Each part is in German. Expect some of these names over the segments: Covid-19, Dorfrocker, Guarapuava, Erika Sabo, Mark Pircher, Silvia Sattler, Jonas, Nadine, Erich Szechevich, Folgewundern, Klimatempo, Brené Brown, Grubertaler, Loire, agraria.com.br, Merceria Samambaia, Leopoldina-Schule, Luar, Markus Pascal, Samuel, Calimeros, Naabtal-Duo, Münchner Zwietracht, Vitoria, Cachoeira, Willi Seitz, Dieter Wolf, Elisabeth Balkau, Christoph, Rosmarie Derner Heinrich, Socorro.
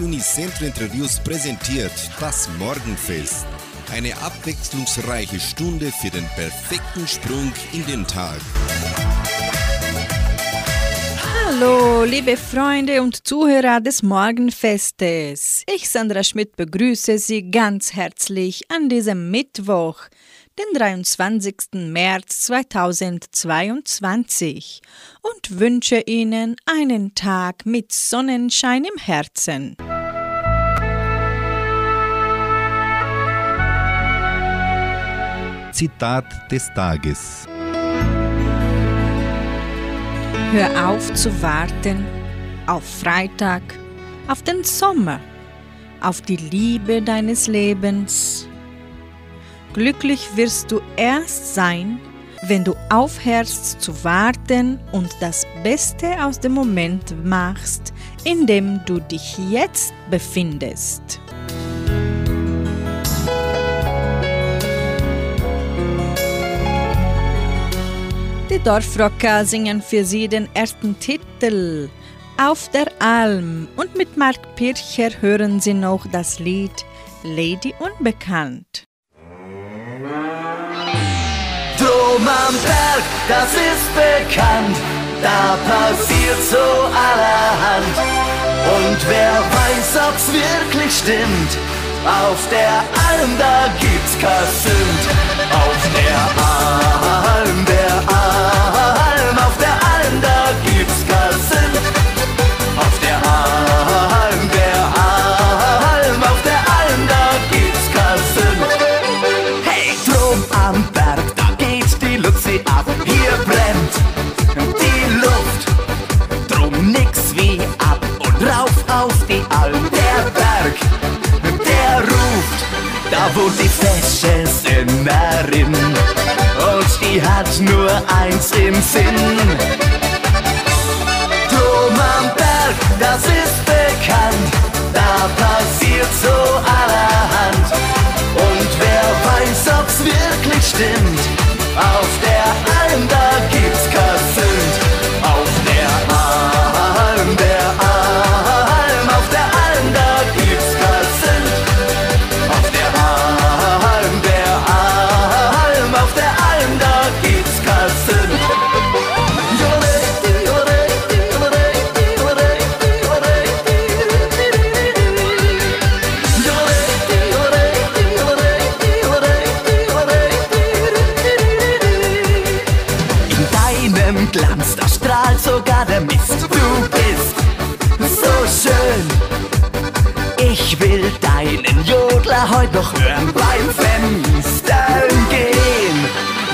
Das Unicentro Entre Rios präsentiert das Morgenfest. Eine abwechslungsreiche Stunde für den perfekten Sprung in den Tag. Hallo, liebe Freunde und Zuhörer des Morgenfestes. Ich, Sandra Schmidt, begrüße Sie ganz herzlich an diesem Mittwoch, den 23. März 2022 und wünsche Ihnen einen Tag mit Sonnenschein im Herzen. Zitat des Tages. Hör auf zu warten auf Freitag, auf den Sommer, auf die Liebe deines Lebens. Glücklich wirst du erst sein, wenn du aufhörst zu warten und das Beste aus dem Moment machst, in dem du dich jetzt befindest. Die Dorfrocker singen für sie den ersten Titel, Auf der Alm. Und mit Mark Pircher hören sie noch das Lied Lady Unbekannt. Drum am Berg, das ist bekannt, da passiert so allerhand. Und wer weiß, ob's wirklich stimmt, auf der Alm, da gibt's Kassund. Auf der Alm, der Alm, auf der Alm, da gibt's Kassund. Auf der Alm, der Alm, auf der Alm, da gibt's Kassund. Hey, drum am Berg, da geht die Luzi ab, hier brennt die Luft. Drum nix wie ab und rauf auf die Alm, der Berg. Ruft, da wohnt die fesche Sängerin und die hat nur eins im Sinn. Drum am Berg, das ist bekannt, da passiert so allerhand. Und wer weiß, ob's wirklich stimmt, auf der Alm, da gibt's Kassund. Auf der Alm, der Alm, auf der Alm, da gibt's Kassund. Sogar der Mist, du bist so schön. Ich will deinen Jodler heute noch hören beim Fenstern gehen.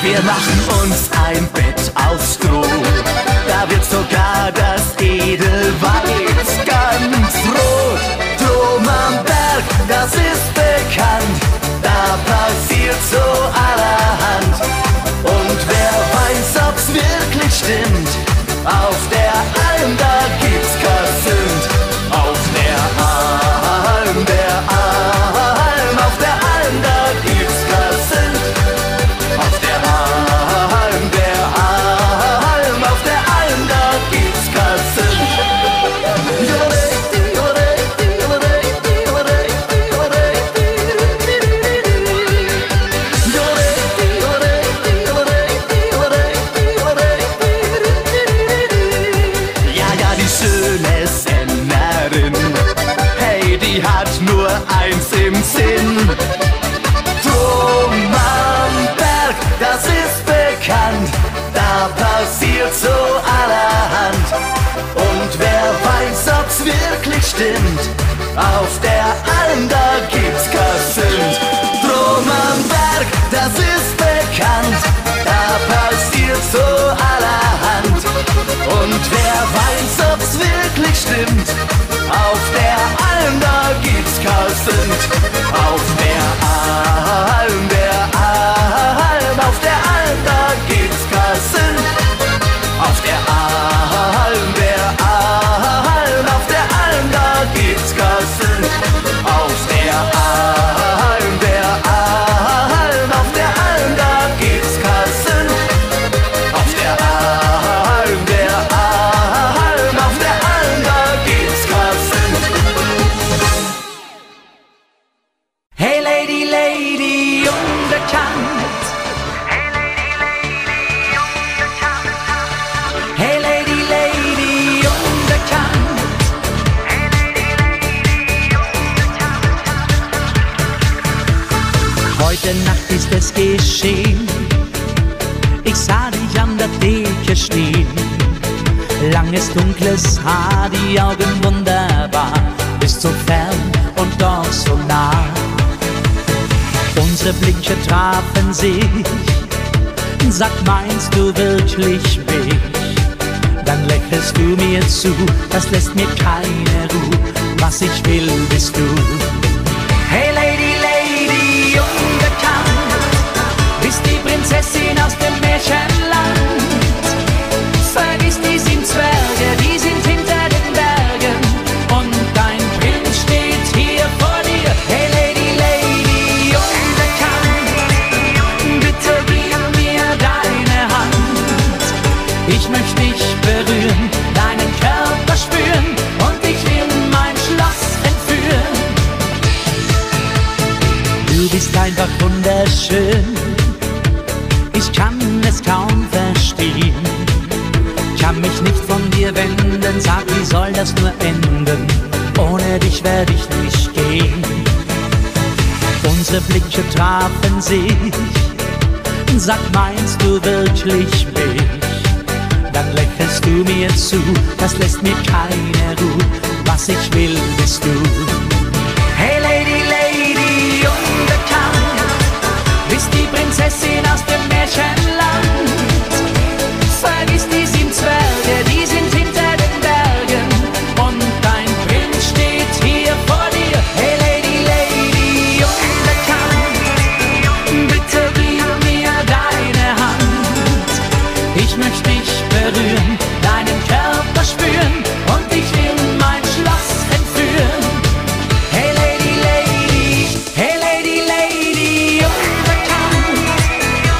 Wir machen uns ein Bett aus Stroh, da wird sogar das Edelweiß ganz rot. Drum am Berg, das ist bekannt, da passiert so allerhand. Und wer weiß, ob's wirklich stimmt, auf der Alm, da gibt's Kassund. Auf der Alm, der Alm, auf der Alm, da gibt's Kassund. Auf der Alm, der Alm, auf der Alm, da gibt's eins im Sinn. Drum am Berg, das ist bekannt, da passiert so allerhand. Und wer weiß, ob's wirklich stimmt, auf der Alm, da gibt's Kassund. Drum am Berg, das ist bekannt, da passiert so allerhand. Und wer weiß, ob's wirklich stimmt, auf der Alm, da gibt's Kassund. Auf der Alm, auf der Alm, da gibt's Kassund. Auf der Alm, der Alm, auf der Alm, da gibt's Kassund. Auf der Alm. Wiese stehen. Langes, dunkles Haar, die Augen wunderbar, bist so fern und doch so nah. Unsere Blicke trafen sich, sag, meinst du wirklich mich? Dann lächelst du mir zu, das lässt mir keine Ruhe, was ich will, bist du. Hey Lady, Lady, unbekannt, bist die Prinzessin aus dem Märchenland. Vergiss die sieben Zwerge, die sind hinter den Bergen und dein Prinz steht hier vor dir. Hey Lady, Lady, unbekannt, bitte gib mir deine Hand. Ich möchte dich berühren, deinen Körper spüren und dich in mein Schloss entführen. Du bist einfach wunderschön, ich kann es kaum verstehen. Ich kann mich nicht von dir wenden, sag, wie soll das nur enden? Ohne dich werd ich nicht gehen. Unsere Blicke trafen sich, sag, meinst du wirklich mich? Dann lächelst du mir zu, das lässt mir keine Ruhe, was ich will, bist du. Hey Lady, Lady, unbekannt, bist die Prinzessin aus dem Märchenland. Vergiss die sieben Zwerge, die sind hinter den Bergen und dein Prinz steht hier vor dir. Hey Lady, Lady, unbekannt, bitte gib mir deine Hand. Ich möchte dich berühren, deinen Körper spüren und dich in mein Schloss entführen. Hey Lady, Lady, hey Lady, Lady, unbekannt,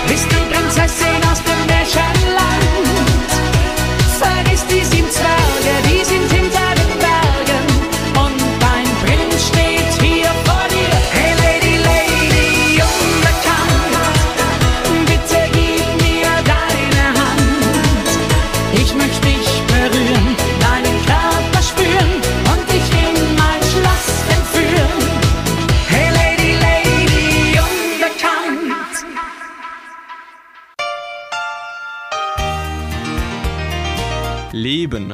bist die Prinzessin aus dem Märchenland. Vergiss die sieben Zwerge, die sind hinter den Bergen und dein Prinz steht hier vor dir. Hey Lady, Lady, unbekannt, bitte gib mir deine Hand. Ich möchte dich berühren, deinen Körper spüren und dich in mein Schloss entführen. Hey Lady, Lady, unbekannt. Leben.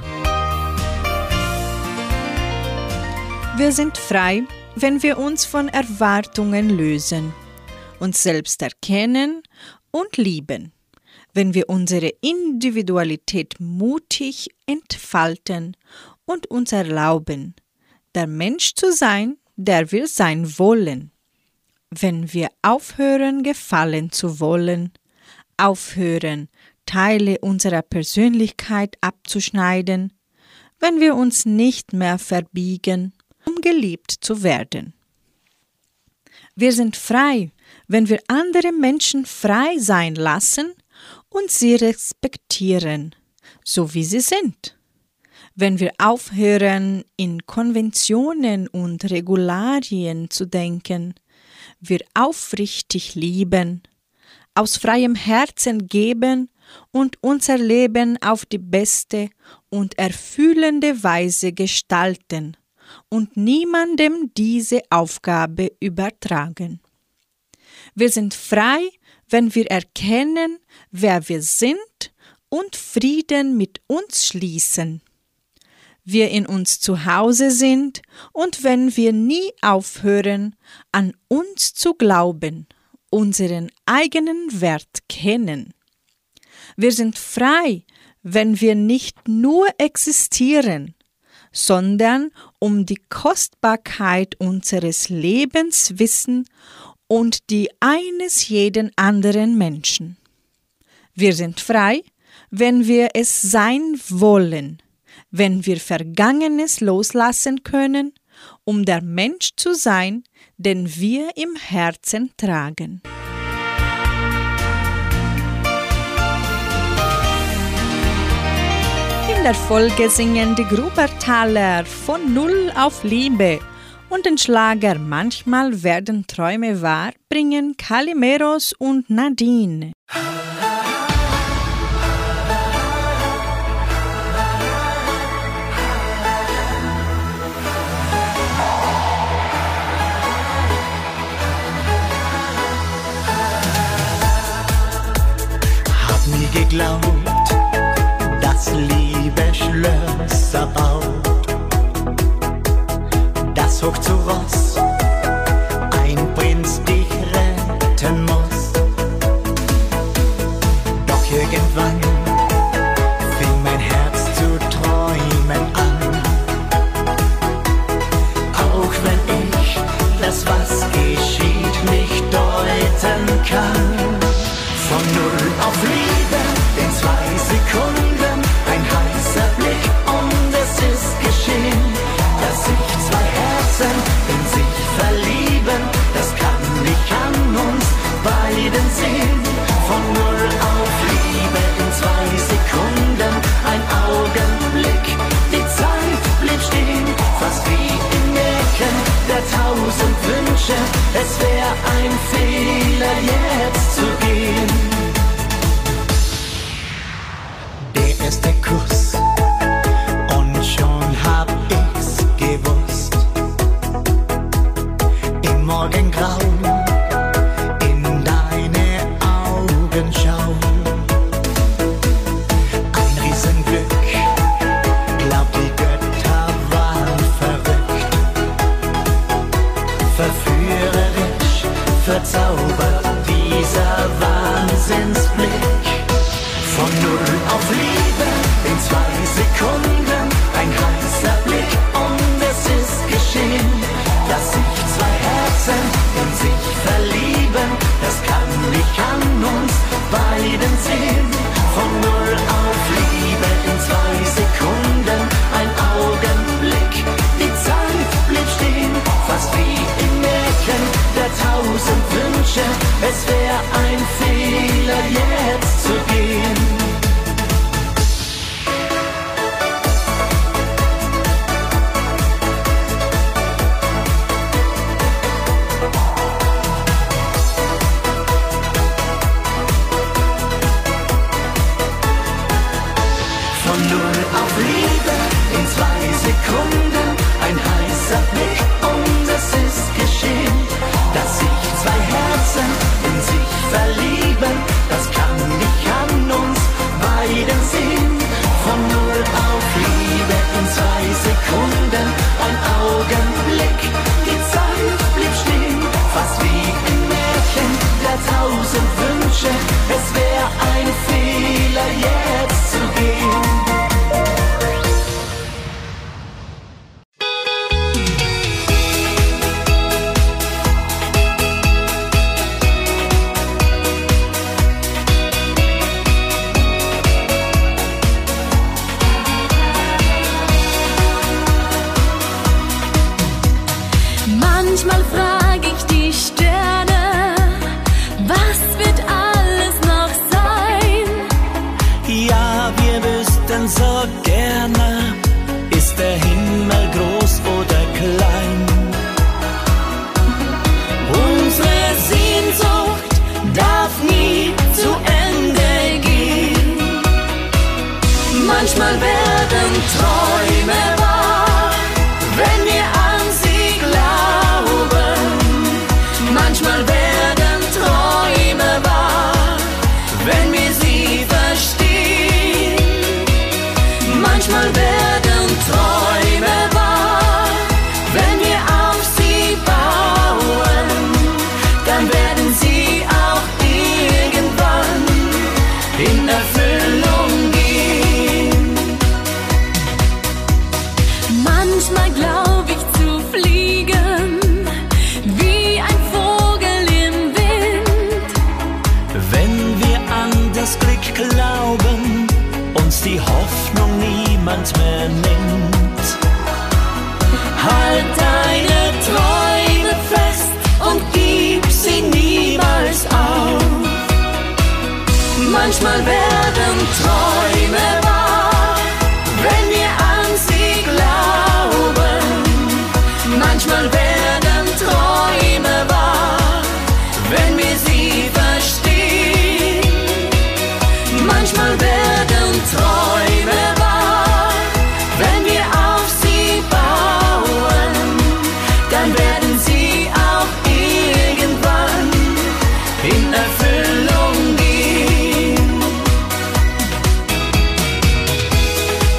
Wir sind frei, wenn wir uns von Erwartungen lösen, uns selbst erkennen und lieben, wenn wir unsere Individualität mutig entfalten und uns erlauben, der Mensch zu sein, der wir sein wollen, wenn wir aufhören, gefallen zu wollen, aufhören, Teile unserer Persönlichkeit abzuschneiden, wenn wir uns nicht mehr verbiegen, um geliebt zu werden. Wir sind frei, wenn wir andere Menschen frei sein lassen und sie respektieren, so wie sie sind. Wenn wir aufhören, in Konventionen und Regularien zu denken, wir aufrichtig lieben, aus freiem Herzen geben und unser Leben auf die beste und erfüllende Weise gestalten und niemandem diese Aufgabe übertragen. Wir sind frei, wenn wir erkennen, wer wir sind und Frieden mit uns schließen. Wir in uns zu Hause sind und wenn wir nie aufhören, an uns zu glauben, unseren eigenen Wert kennen. Wir sind frei, wenn wir nicht nur existieren, sondern um die Kostbarkeit unseres Lebens wissen und die eines jeden anderen Menschen. Wir sind frei, wenn wir es sein wollen, wenn wir Vergangenes loslassen können, um der Mensch zu sein, den wir im Herzen tragen. In der Folge singen die Grubertaler von Null auf Liebe und den Schlager Manchmal werden Träume wahr bringen Calimeros und Nadine. Hab nie geglaubt, zog zu Ross, ein Prinz dich retten muss. Doch irgendwann fing mein Herz zu träumen an, auch wenn ich das, was geschieht, nicht deuten kann. Von Null auf Liebe in 2 Sekunden, ein heißer Blick und es ist geschehen, dass sich 2 Herzen in sich verlieben, das kann ich an uns beiden sehen. Von Null auf Liebe in 2 Sekunden, ein Augenblick, die Zeit blieb stehen, fast wie im Märchen der 1000 Wünsche, es wäre ein Fehler jetzt zu gehen. Der erste Kuss und schon hab ich's gewusst, im Morgengrauen in deine Augen schauen, ein Riesenglück, glaub die Götter waren verrückt, verführerisch, verzaubert dieser Wahnsinnsblick. Von Null auf Liebe in 2 Sekunden, ein heißer Blick und es ist geschehen, dass sich 2 Herzen in sich verlieben, das kann ich an uns beiden sehen. Von Null auf Liebe in 2 Sekunden, ein Augenblick, die Zeit blieb stehen, fast wie im Märchen der 1000 Wünsche, es wäre ein Fehler jetzt zu gehen.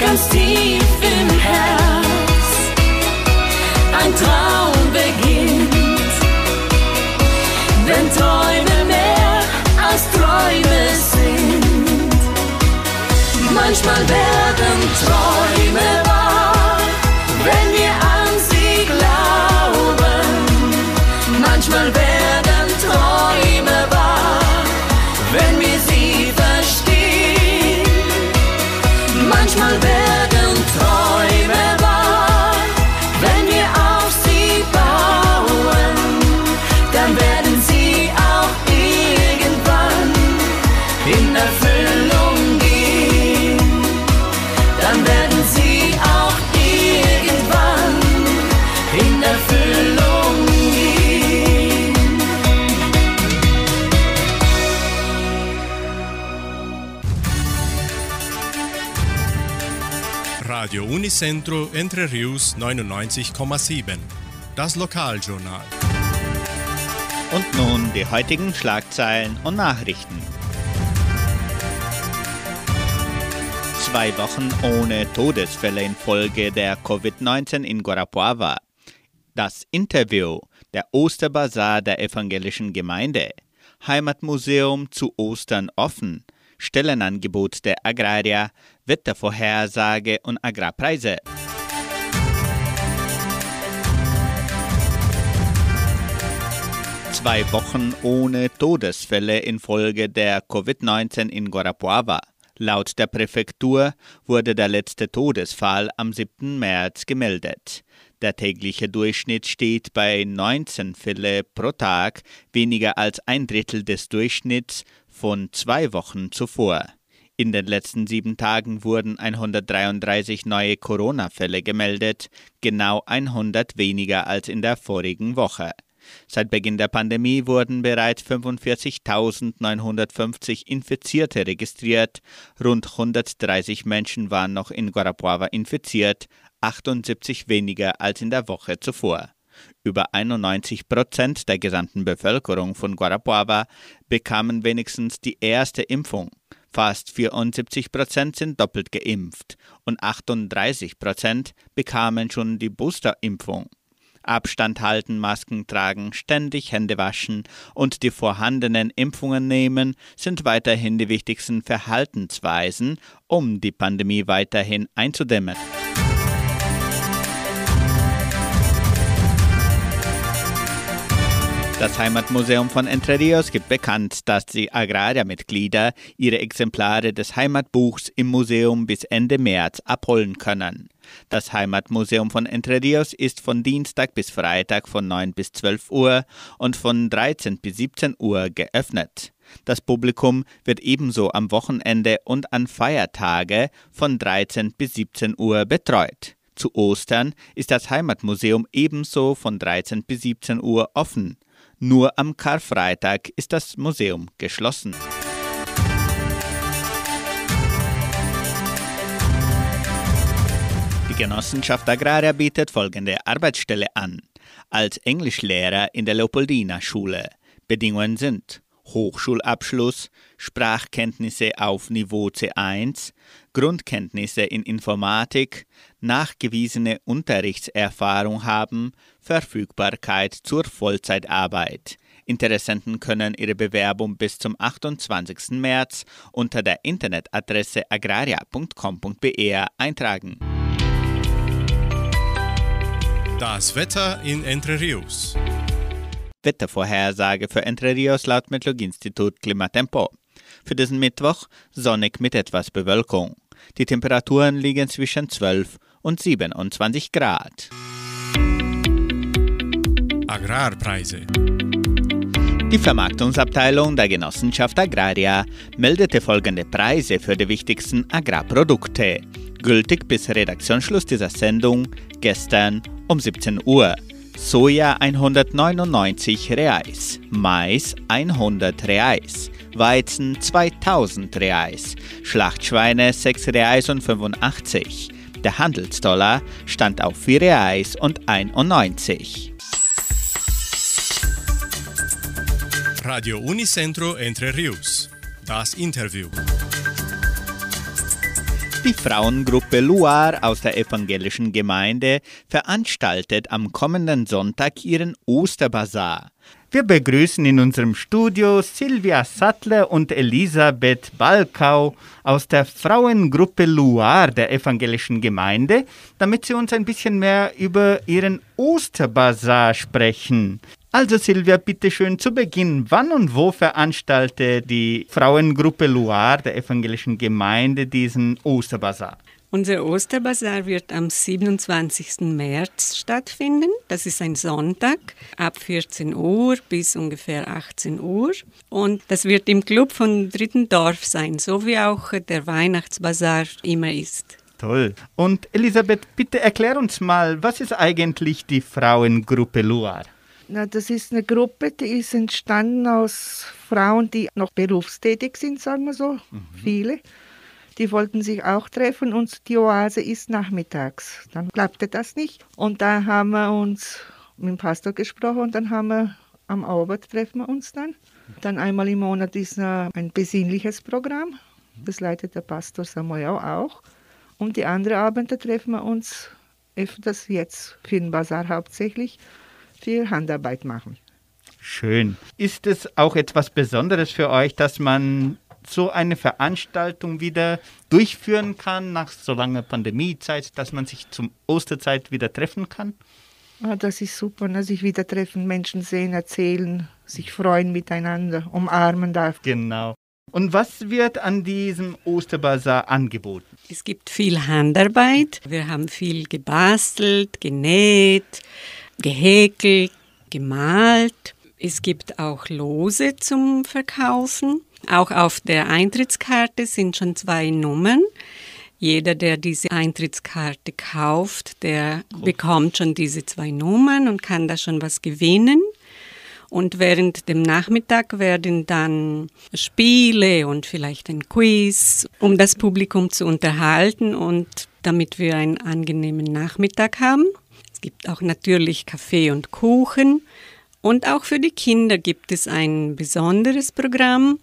Ganz tief im Herz ein Traum. manchmal werden Träume wahr, wenn wir an sie glauben. Manchmal werden Träume wahr, wenn wir sie verstehen. Manchmal werden Träume wahr, wenn wir auf sie bauen. Dann werden sie auch irgendwann in Erfüllung. Radio Unicentro Entre Rios 99,7. Das Lokaljournal. Und nun die heutigen Schlagzeilen und Nachrichten. 2 Wochen ohne Todesfälle infolge der Covid-19 in Guarapuava. Das Interview, der Osterbazar der evangelischen Gemeinde. Heimatmuseum zu Ostern offen. Stellenangebot der Agraria, Wettervorhersage und Agrarpreise. Zwei Wochen ohne Todesfälle infolge der Covid-19 in Guarapuava. Laut der Präfektur wurde der letzte Todesfall am 7. März gemeldet. Der tägliche Durchschnitt steht bei 19 Fällen pro Tag, weniger als ein Drittel des Durchschnitts von 2 Wochen zuvor. In den letzten 7 Tagen wurden 133 neue Corona-Fälle gemeldet, genau 100 weniger als in der vorigen Woche. Seit Beginn der Pandemie wurden bereits 45.950 Infizierte registriert, rund 130 Menschen waren noch in Guarapuava infiziert, 78 weniger als in der Woche zuvor. Über 91% der gesamten Bevölkerung von Guarapuava bekamen wenigstens die erste Impfung. Fast 74% sind doppelt geimpft und 38% bekamen schon die Boosterimpfung. Abstand halten, Masken tragen, ständig Hände waschen und die vorhandenen Impfungen nehmen sind weiterhin die wichtigsten Verhaltensweisen, um die Pandemie weiterhin einzudämmen. Das Heimatmuseum von Entre Rios gibt bekannt, dass die Agraria-Mitglieder ihre Exemplare des Heimatbuchs im Museum bis Ende März abholen können. Das Heimatmuseum von Entre Rios ist von Dienstag bis Freitag von 9 bis 12 Uhr und von 13 bis 17 Uhr geöffnet. Das Publikum wird ebenso am Wochenende und an Feiertage von 13 bis 17 Uhr betreut. Zu Ostern ist das Heimatmuseum ebenso von 13 bis 17 Uhr offen. Nur am Karfreitag ist das Museum geschlossen. Die Genossenschaft Agraria bietet folgende Arbeitsstelle an. Als Englischlehrer in der Leopoldina-Schule. Bedingungen sind Hochschulabschluss, Sprachkenntnisse auf Niveau C1, Grundkenntnisse in Informatik, nachgewiesene Unterrichtserfahrung haben, Verfügbarkeit zur Vollzeitarbeit. Interessenten können ihre Bewerbung bis zum 28. März unter der Internetadresse agraria.com.br eintragen. Das Wetter in Entre Rios. Wettervorhersage für Entre Rios laut Metlog-Institut Klimatempo. Für diesen Mittwoch sonnig mit etwas Bewölkung. Die Temperaturen liegen zwischen 12 und 27 Grad. Agrarpreise. Die Vermarktungsabteilung der Genossenschaft Agraria meldete folgende Preise für die wichtigsten Agrarprodukte. Gültig bis Redaktionsschluss dieser Sendung gestern um 17 Uhr. Soja 199 Reais, Mais 100 Reais, Weizen 2000 Reais, Schlachtschweine 6 Reais und 85. Der Handelsdollar stand auf 4 Reais und 91. Radio Unicentro Entre Rios. Das Interview. Die Frauengruppe Luar aus der evangelischen Gemeinde veranstaltet am kommenden Sonntag ihren Osterbazar. Wir begrüßen in unserem Studio Silvia Sattler und Elisabeth Balkau aus der Frauengruppe Luar der evangelischen Gemeinde, damit sie uns ein bisschen mehr über ihren Osterbazar sprechen. Also Silvia, bitteschön, zu Beginn, wann und wo veranstaltet die Frauengruppe Luar der evangelischen Gemeinde diesen Osterbazar? Unser Osterbazar wird am 27. März stattfinden. Das ist ein Sonntag ab 14 Uhr bis ungefähr 18 Uhr. Und das wird im Club von Drittendorf sein, so wie auch der Weihnachtsbazar immer ist. Toll. Und Elisabeth, bitte erklär uns mal, was ist eigentlich die Frauengruppe Luar? Na, das ist eine Gruppe, die ist entstanden aus Frauen, die noch berufstätig sind, sagen wir so, viele. Die wollten sich auch treffen und die Oase ist nachmittags. Dann klappte das nicht. Und da haben wir uns mit dem Pastor gesprochen und dann haben wir am Abend treffen wir uns dann. Dann einmal im Monat ist ein besinnliches Programm. Das leitet der Pastor Samuel auch. Und die anderen Abende treffen wir uns öfters jetzt für den Basar hauptsächlich für Handarbeit machen. Schön. Ist es auch etwas Besonderes für euch, dass man so eine Veranstaltung wieder durchführen kann, nach so langer Pandemiezeit, dass man sich zum Osterzeit wieder treffen kann? Ah, das ist super, ne? Sich wieder treffen, Menschen sehen, erzählen, sich freuen miteinander, umarmen darf. Genau. Und was wird an diesem Osterbazar angeboten? Es gibt viel Handarbeit. Wir haben viel gebastelt, genäht, gehäkelt, gemalt. Es gibt auch Lose zum Verkaufen. Auch auf der Eintrittskarte sind schon 2 Nummern. Jeder, der diese Eintrittskarte kauft, der bekommt schon diese 2 Nummern und kann da schon was gewinnen. Und während dem Nachmittag werden dann Spiele und vielleicht ein Quiz, um das Publikum zu unterhalten und damit wir einen angenehmen Nachmittag haben. Es gibt auch natürlich Kaffee und Kuchen. Und auch für die Kinder gibt es ein besonderes Programm.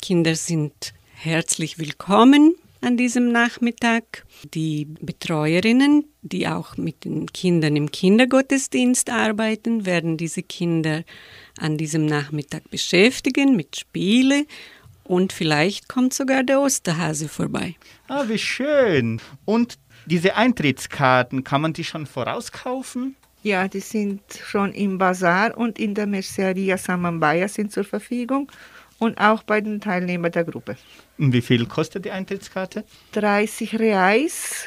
Kinder sind herzlich willkommen an diesem Nachmittag. Die Betreuerinnen, die auch mit den Kindern im Kindergottesdienst arbeiten, werden diese Kinder an diesem Nachmittag beschäftigen mit Spielen. Und vielleicht kommt sogar der Osterhase vorbei. Ah, wie schön! Und diese Eintrittskarten, kann man die schon vorauskaufen? Ja, die sind schon im Basar und in der Merceria Samambaia sind zur Verfügung und auch bei den Teilnehmern der Gruppe. Und wie viel kostet die Eintrittskarte? 30 Reais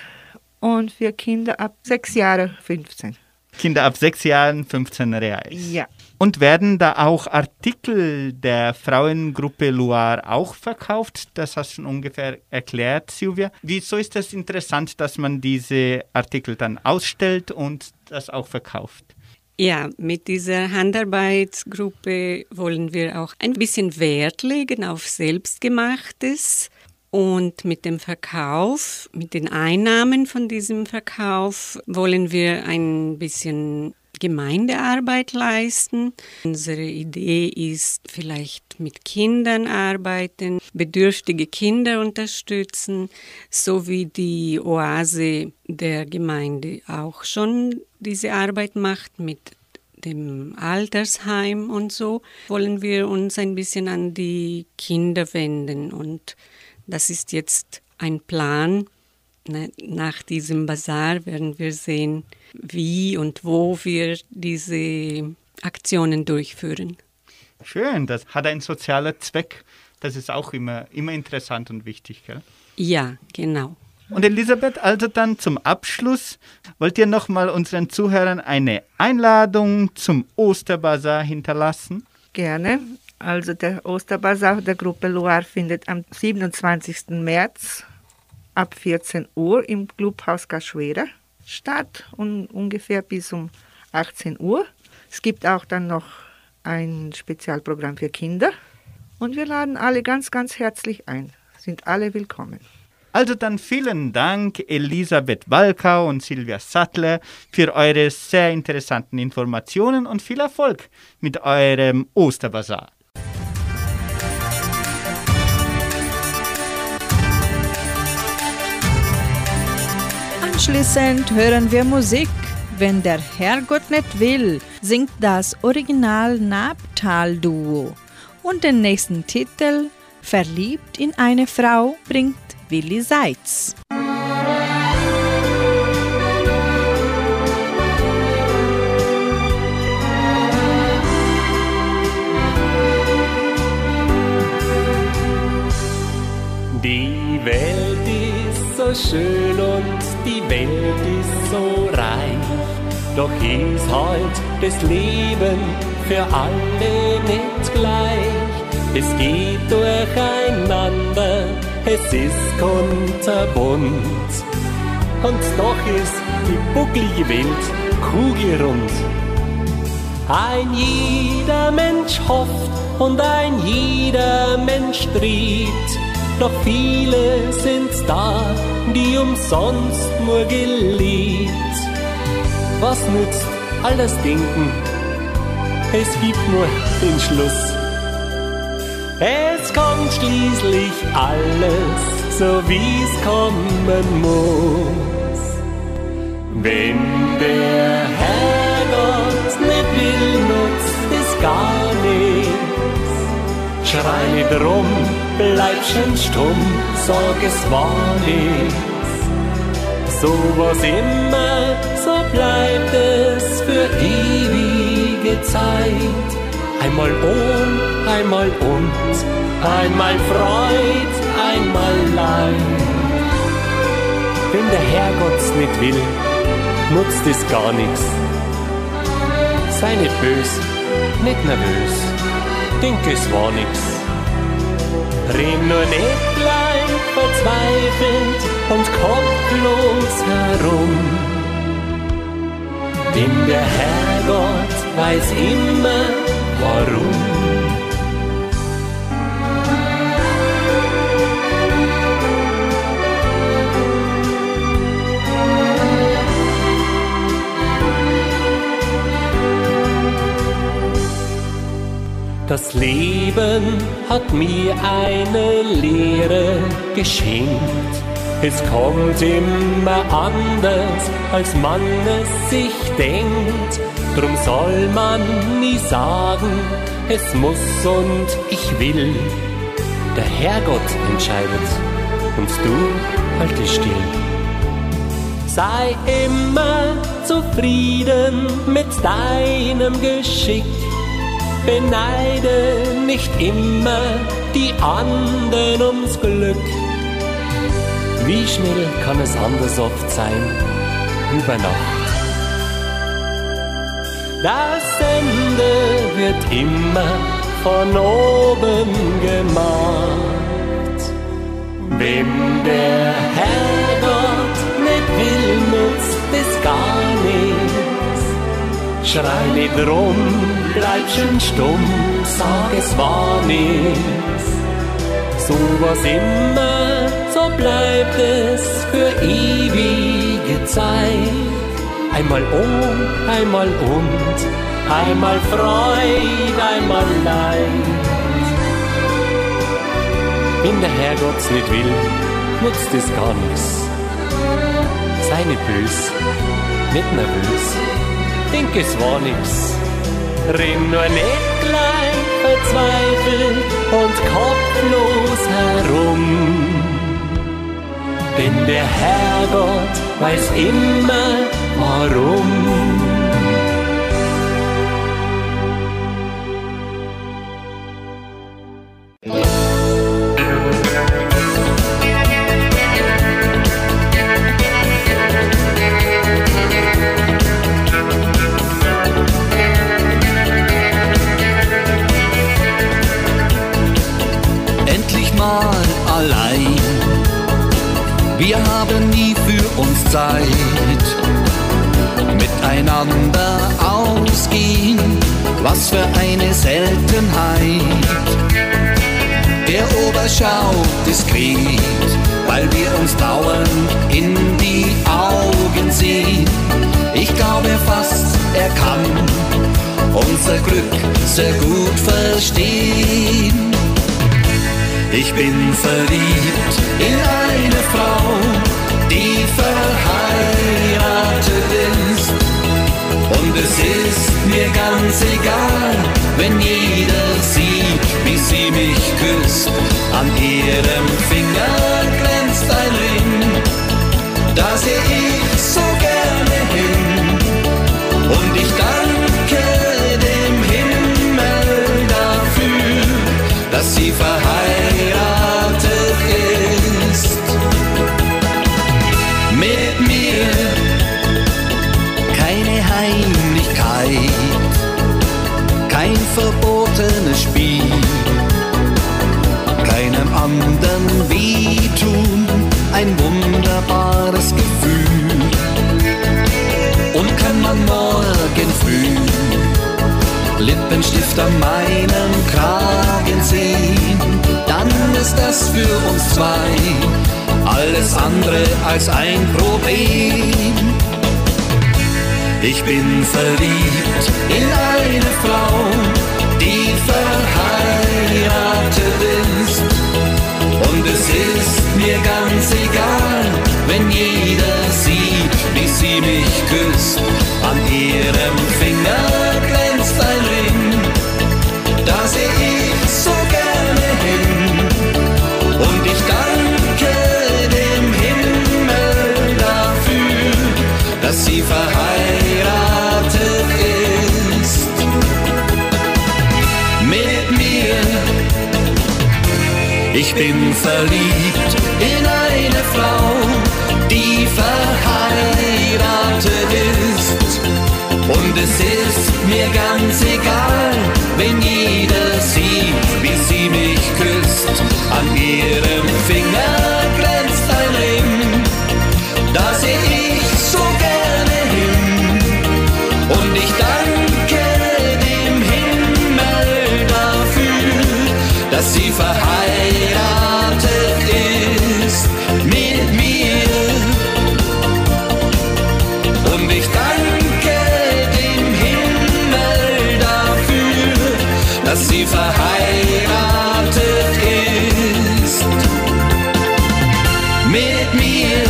und für Kinder ab 6 Jahren 15. Kinder ab 6 Jahren 15 Reais. Ja. Und werden da auch Artikel der Frauengruppe Luar auch verkauft? Das hast du schon ungefähr erklärt, Silvia. Wieso ist das interessant, dass man diese Artikel dann ausstellt und das auch verkauft? Ja, mit dieser Handarbeitsgruppe wollen wir auch ein bisschen Wert legen auf Selbstgemachtes. Und mit dem Verkauf, mit den Einnahmen von diesem Verkauf wollen wir ein bisschen Gemeindearbeit leisten. Unsere Idee ist, vielleicht mit Kindern arbeiten, bedürftige Kinder unterstützen, so wie die Oase der Gemeinde auch schon diese Arbeit macht mit dem Altersheim und so. Wollen wir uns ein bisschen an die Kinder wenden und das ist jetzt ein Plan. Nach diesem Basar werden wir sehen, wie und wo wir diese Aktionen durchführen. Schön, das hat einen sozialen Zweck. Das ist auch immer interessant und wichtig, gell? Ja, genau. Und Elisabeth, also dann zum Abschluss, wollt ihr nochmal unseren Zuhörern eine Einladung zum Osterbazar hinterlassen? Gerne. Also der Osterbazar der Gruppe Loire findet am 27. März ab 14 Uhr im Clubhaus Cachoeira statt und ungefähr bis um 18 Uhr. Es gibt auch dann noch ein Spezialprogramm für Kinder und wir laden alle ganz, ganz herzlich ein. Sind alle willkommen. Also dann vielen Dank, Elisabeth Balkau und Silvia Sattler, für eure sehr interessanten Informationen und viel Erfolg mit eurem Osterbazar. Anschließend hören wir Musik, wenn der Herrgott nicht will. singt das Original Naabtal-Duo und den nächsten Titel Verliebt in eine Frau bringt Willi Seitz. Die Welt ist so schön und die Welt ist so reich, doch ist halt das Leben für alle nicht gleich. Es geht durcheinander, es ist kunterbunt, und doch ist die bucklige Welt kugelrund. Ein jeder Mensch hofft und ein jeder Mensch strebt, doch viele sind da, die umsonst nur geliebt. Was nützt all das Denken? Es gibt nur den Schluss. Es kommt schließlich alles, so wie es kommen muss. Wenn der Herrgott nicht will, nutzt es gar nichts. Schrei nicht rum, bleib schön stumm, sag es war nichts. So was immer, so bleibt es für ewige Zeit. Einmal ohn, einmal und, einmal Freud, einmal Leid. Wenn der Herrgott's nicht will, nutzt es gar nichts. Sei nicht bös, nicht nervös, denk es war nix. Renn nur nicht gleich verzweifelt und kopflos herum, denn der Herrgott weiß immer warum. Das Leben hat mir eine Lehre geschenkt. Es kommt immer anders, als man es sich denkt. Drum soll man nie sagen, es muss und ich will. Der Herrgott entscheidet und du halt dich still. Sei immer zufrieden mit deinem Geschick. Beneide nicht immer die anderen ums Glück. Wie schnell kann es anders oft sein, über Nacht. Das Ende wird immer von oben gemacht. Wem der Herrgott nicht will, nutzt es gar nichts. Schrei nicht rum, bleib schön stumm, sag es war nix. So was immer, so bleibt es für ewige Zeit. Einmal ohn, einmal und, einmal Freud, einmal Leid. Wenn der Herrgott's nicht will, nutzt es gar nix. Sei nicht bös, nicht nervös, denk es war nix. Renn nur nicht gleich verzweifelt und kopflos herum, denn der Herrgott weiß immer warum. Miteinander ausgehen, was für eine Seltenheit. Der Oberschaut diskret, weil wir uns dauernd in die Augen sehen. Ich glaube fast, er kann unser Glück sehr gut verstehen. Ich bin verliebt in eine Frau, die verheiratet ist, und es ist mir ganz ganz egal, wenn jeder sieht, wie sie mich küsst. An ihrem Finger glänzt ein Ring, da seh ich so gerne hin. Und ich danke dem Himmel dafür, dass sie verheiratet ist mit mir. Keine Heimlichkeit, kein verbotenes Spiel, keinem anderen wehtun, ein wunderbares Gefühl. Und kann man morgen früh Lippenstift an meinem Kragen sehen, dann ist das für uns zwei alles andere als ein Problem. Ich bin verliebt in eine Frau, die verheiratet ist. Und es ist mir ganz egal, wenn jeder sieht, wie sie mich küsst. An ihrem Finger glänzt ein Ring, da seh ich so gerne hin. Und ich danke dem Himmel dafür, dass sie verheiratet ist mit mir. Ich bin verliebt in eine Frau, die verheiratet ist. Und es ist mir ganz egal, wenn jeder sieht, wie sie mich küsst. An ihrem Finger glänzt ein Ring, da seh ich so gerne hin. Und ich danke dem Himmel dafür, dass sie verheiratet ist mit mir. Und ich danke dem Himmel dafür, dass sie verheiratet ist mit mir.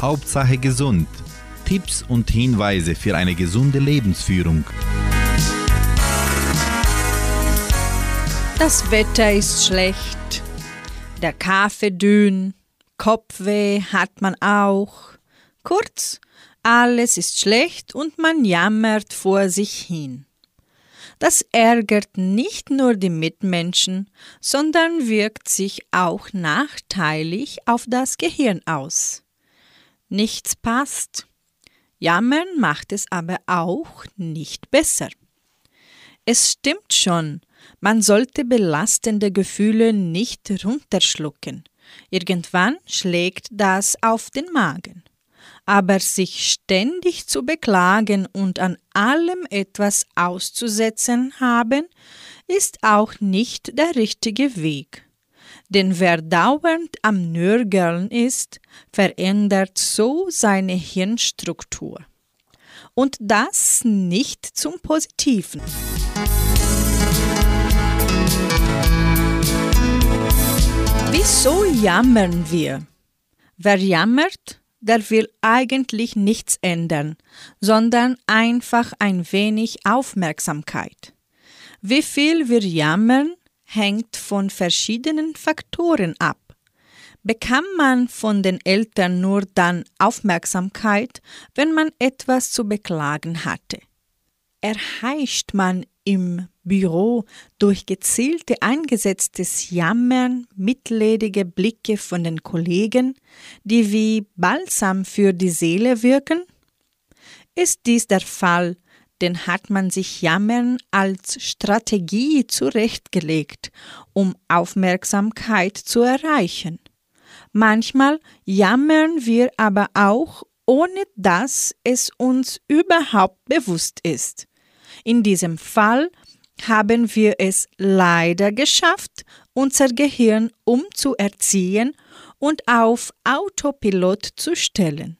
Hauptsache gesund. Tipps und Hinweise für eine gesunde Lebensführung. Das Wetter ist schlecht, der Kaffee dünn, Kopfweh hat man auch. Kurz, alles ist schlecht und man jammert vor sich hin. Das ärgert nicht nur die Mitmenschen, sondern wirkt sich auch nachteilig auf das Gehirn aus. Nichts passt. Jammern macht es aber auch nicht besser. Es stimmt schon, man sollte belastende Gefühle nicht runterschlucken. Irgendwann schlägt das auf den Magen. Aber sich ständig zu beklagen und an allem etwas auszusetzen haben, ist auch nicht der richtige Weg. Denn wer dauernd am Nörgeln ist, verändert so seine Hirnstruktur. Und das nicht zum Positiven. Wieso jammern wir? Wer jammert, der will eigentlich nichts ändern, sondern einfach ein wenig Aufmerksamkeit. Wie viel wir jammern, hängt von verschiedenen Faktoren ab. Bekam man von den Eltern nur dann Aufmerksamkeit, wenn man etwas zu beklagen hatte? Erheischt man im Büro durch gezielte eingesetztes Jammern mitleidige Blicke von den Kollegen, die wie Balsam für die Seele wirken? Ist dies der Fall, denn hat man sich Jammern als Strategie zurechtgelegt, um Aufmerksamkeit zu erreichen. Manchmal jammern wir aber auch, ohne dass es uns überhaupt bewusst ist. In diesem Fall haben wir es leider geschafft, unser Gehirn umzuerziehen und auf Autopilot zu stellen.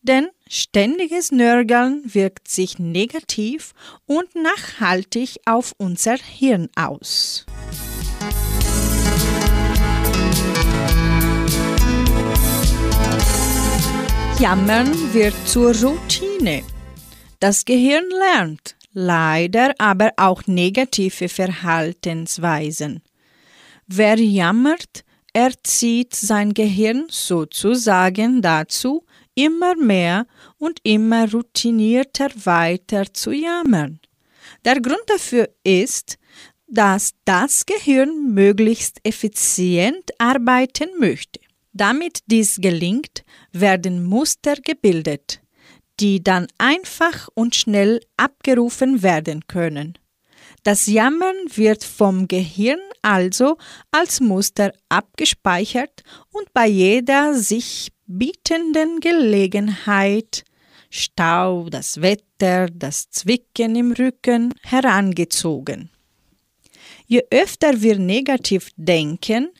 Denn ständiges Nörgeln wirkt sich negativ und nachhaltig auf unser Hirn aus. Jammern wird zur Routine. Das Gehirn lernt, leider aber auch negative Verhaltensweisen. Wer jammert, erzieht sein Gehirn sozusagen dazu, immer mehr und immer routinierter weiter zu jammern. Der Grund dafür ist, dass das Gehirn möglichst effizient arbeiten möchte. Damit dies gelingt, werden Muster gebildet, die dann einfach und schnell abgerufen werden können. Das Jammern wird vom Gehirn also als Muster abgespeichert und bei jeder sich bietenden Gelegenheit, Stau, das Wetter, das Zwicken im Rücken, herangezogen. Je öfter wir negativ denken,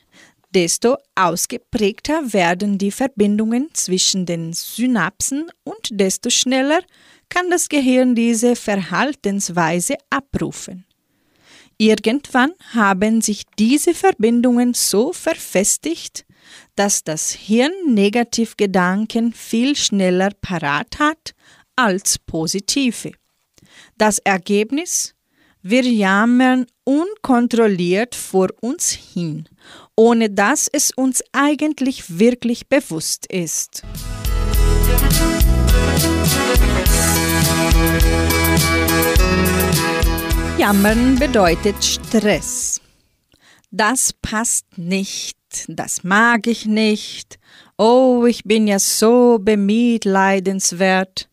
desto ausgeprägter werden die Verbindungen zwischen den Synapsen und desto schneller kann das Gehirn diese Verhaltensweise abrufen. Irgendwann haben sich diese Verbindungen so verfestigt, dass das Hirn Negativgedanken viel schneller parat hat als positive. Das Ergebnis? Wir jammern unkontrolliert vor uns hin, ohne dass es uns eigentlich wirklich bewusst ist. Jammern bedeutet Stress. Das passt nicht, das mag ich nicht, oh, ich bin ja so bemitleidenswert.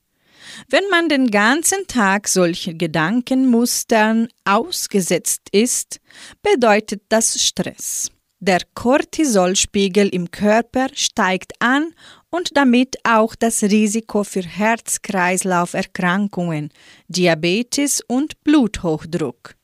Wenn man den ganzen Tag solchen Gedankenmustern ausgesetzt ist, bedeutet das Stress. Der Cortisolspiegel im Körper steigt an und damit auch das Risiko für Herz-Kreislauf-Erkrankungen, Diabetes und Bluthochdruck.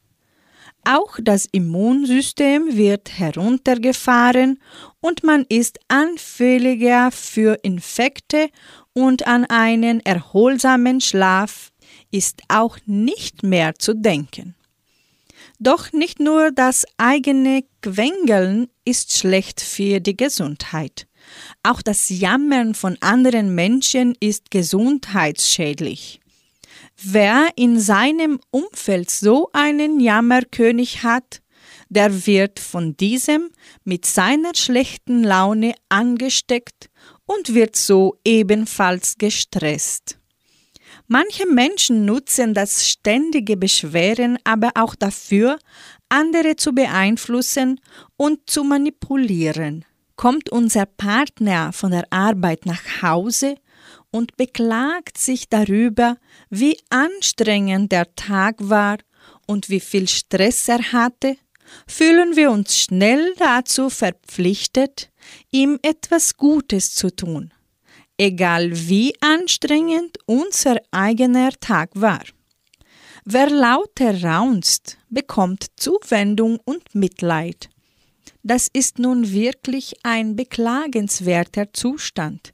Auch das Immunsystem wird heruntergefahren und man ist anfälliger für Infekte und an einen erholsamen Schlaf ist auch nicht mehr zu denken. Doch nicht nur das eigene Quengeln ist schlecht für die Gesundheit. Auch das Jammern von anderen Menschen ist gesundheitsschädlich. Wer in seinem Umfeld so einen Jammerkönig hat, der wird von diesem mit seiner schlechten Laune angesteckt und wird so ebenfalls gestresst. Manche Menschen nutzen das ständige Beschweren aber auch dafür, andere zu beeinflussen und zu manipulieren. Kommt unser Partner von der Arbeit nach Hause und beklagt sich darüber, wie anstrengend der Tag war und wie viel Stress er hatte, fühlen wir uns schnell dazu verpflichtet, ihm etwas Gutes zu tun, egal wie anstrengend unser eigener Tag war. Wer lauter raunzt, bekommt Zuwendung und Mitleid. Das ist nun wirklich ein beklagenswerter Zustand,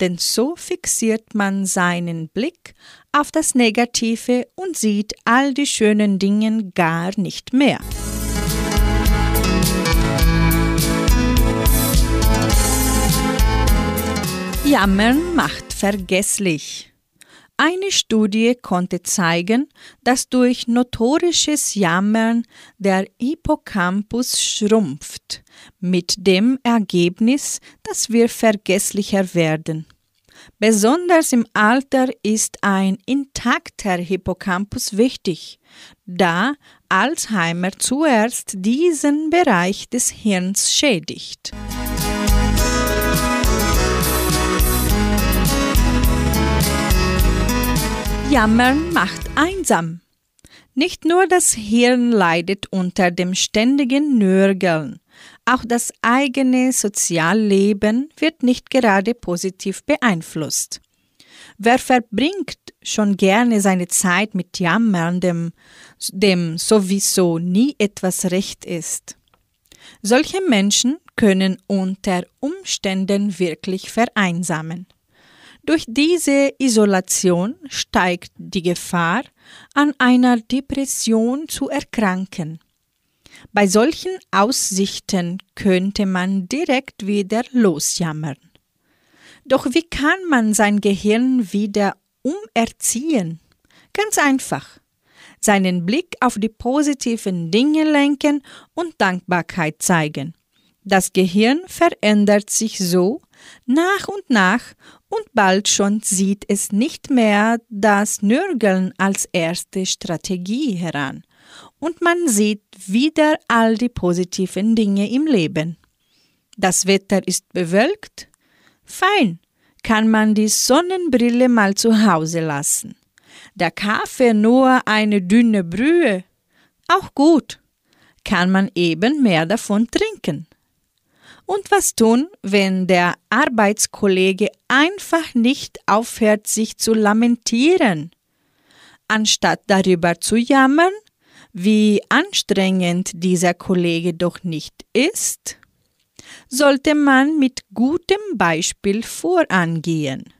denn so fixiert man seinen Blick auf das Negative und sieht all die schönen Dinge gar nicht mehr. Jammern macht vergesslich. Eine Studie konnte zeigen, dass durch notorisches Jammern der Hippocampus schrumpft, mit dem Ergebnis, dass wir vergesslicher werden. Besonders im Alter ist ein intakter Hippocampus wichtig, da Alzheimer zuerst diesen Bereich des Hirns schädigt. Jammern macht einsam. Nicht nur das Hirn leidet unter dem ständigen Nörgeln, auch das eigene Sozialleben wird nicht gerade positiv beeinflusst. Wer verbringt schon gerne seine Zeit mit Jammerndem, dem sowieso nie etwas recht ist? Solche Menschen können unter Umständen wirklich vereinsamen. Durch diese Isolation steigt die Gefahr, an einer Depression zu erkranken. Bei solchen Aussichten könnte man direkt wieder losjammern. Doch wie kann man sein Gehirn wieder umerziehen? Ganz einfach. Seinen Blick auf die positiven Dinge lenken und Dankbarkeit zeigen. Das Gehirn verändert sich so nach und nach und bald schon sieht es nicht mehr das Nörgeln als erste Strategie heran und man sieht wieder all die positiven Dinge im Leben. Das Wetter ist bewölkt? Fein, kann man die Sonnenbrille mal zu Hause lassen. Der Kaffee nur eine dünne Brühe? Auch gut, kann man eben mehr davon trinken. Und was tun, wenn der Arbeitskollege einfach nicht aufhört, sich zu lamentieren? Anstatt darüber zu jammern, wie anstrengend dieser Kollege doch nicht ist, sollte man mit gutem Beispiel vorangehen.